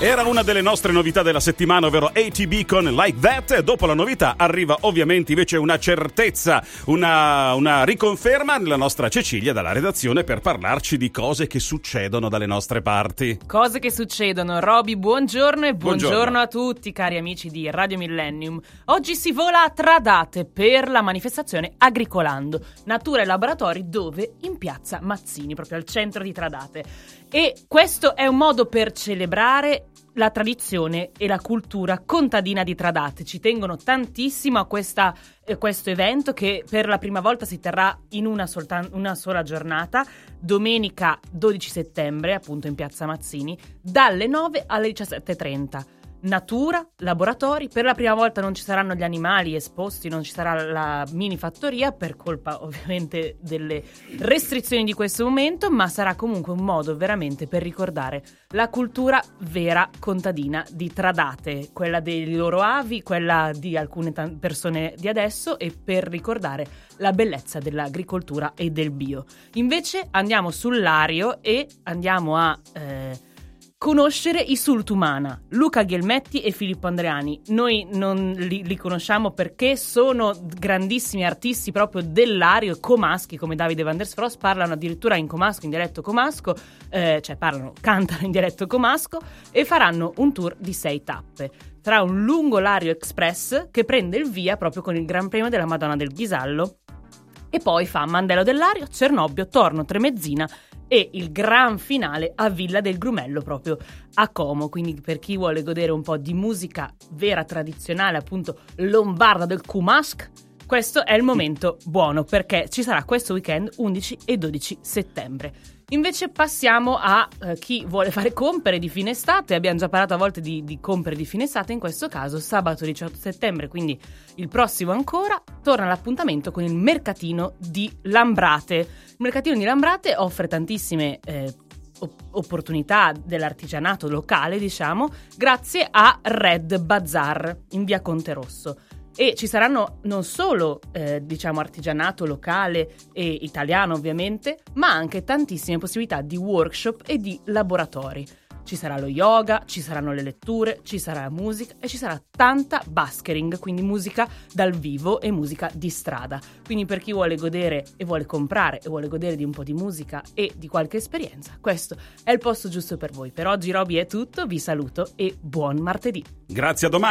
Era una delle nostre novità della settimana, ovvero ATB con Like That. Dopo la novità arriva ovviamente invece una certezza, una riconferma nella nostra Cecilia dalla redazione per parlarci di cose che succedono dalle nostre parti. Cose che succedono. Roby, buongiorno e buongiorno a tutti cari amici di Radio Millennium. Oggi si vola a Tradate per la manifestazione Agricolando, natura e laboratori, dove in Piazza Mazzini, proprio al centro di Tradate. E questo è un modo per celebrare la tradizione e la cultura contadina di Tradate. Ci tengono tantissimo a questo evento, che per la prima volta si terrà in una sola giornata, domenica 12 settembre, appunto in Piazza Mazzini, dalle 9 alle 17.30. Natura, laboratori, per la prima volta non ci saranno gli animali esposti, non ci sarà la mini fattoria per colpa ovviamente delle restrizioni di questo momento, ma sarà comunque un modo veramente per ricordare la cultura vera contadina di Tradate, quella dei loro avi, quella di alcune persone di adesso, e per ricordare la bellezza dell'agricoltura e del bio. Invece andiamo sul Lario e andiamo a conoscere i Sultumana, Luca Ghelmetti e Filippo Andreani. Noi non li conosciamo perché sono grandissimi artisti proprio del Lario, comaschi come Davide Vandersfrost, parlano addirittura in comasco, in dialetto comasco, cantano in dialetto comasco, e faranno un tour di 6 tappe tra un lungo Lario Express che prende il via proprio con il Gran Premio della Madonna del Ghisallo e poi fa Mandello del Lario, Cernobbio, Torno, Tremezzina e il gran finale a Villa del Grumello, proprio a Como. Quindi per chi vuole godere un po' di musica vera, tradizionale, appunto lombarda del Kumask, questo è il momento buono, perché ci sarà questo weekend 11 e 12 settembre. Invece passiamo a chi vuole fare compere di fine estate. Abbiamo già parlato a volte di compere di fine estate, in questo caso sabato 18 settembre, quindi il prossimo ancora, torna l'appuntamento con il mercatino di Lambrate. Il mercatino di Lambrate offre tantissime opportunità dell'artigianato locale, diciamo, grazie a Red Bazaar in Via Conte Rosso. E ci saranno non solo artigianato locale e italiano ovviamente, ma anche tantissime possibilità di workshop e di laboratori. Ci sarà lo yoga, ci saranno le letture, ci sarà la musica e ci sarà tanta buskering, quindi musica dal vivo e musica di strada. Quindi per chi vuole godere e vuole comprare e vuole godere di un po' di musica e di qualche esperienza, questo è il posto giusto per voi. Per oggi Roby è tutto, vi saluto e buon martedì. Grazie, a domani.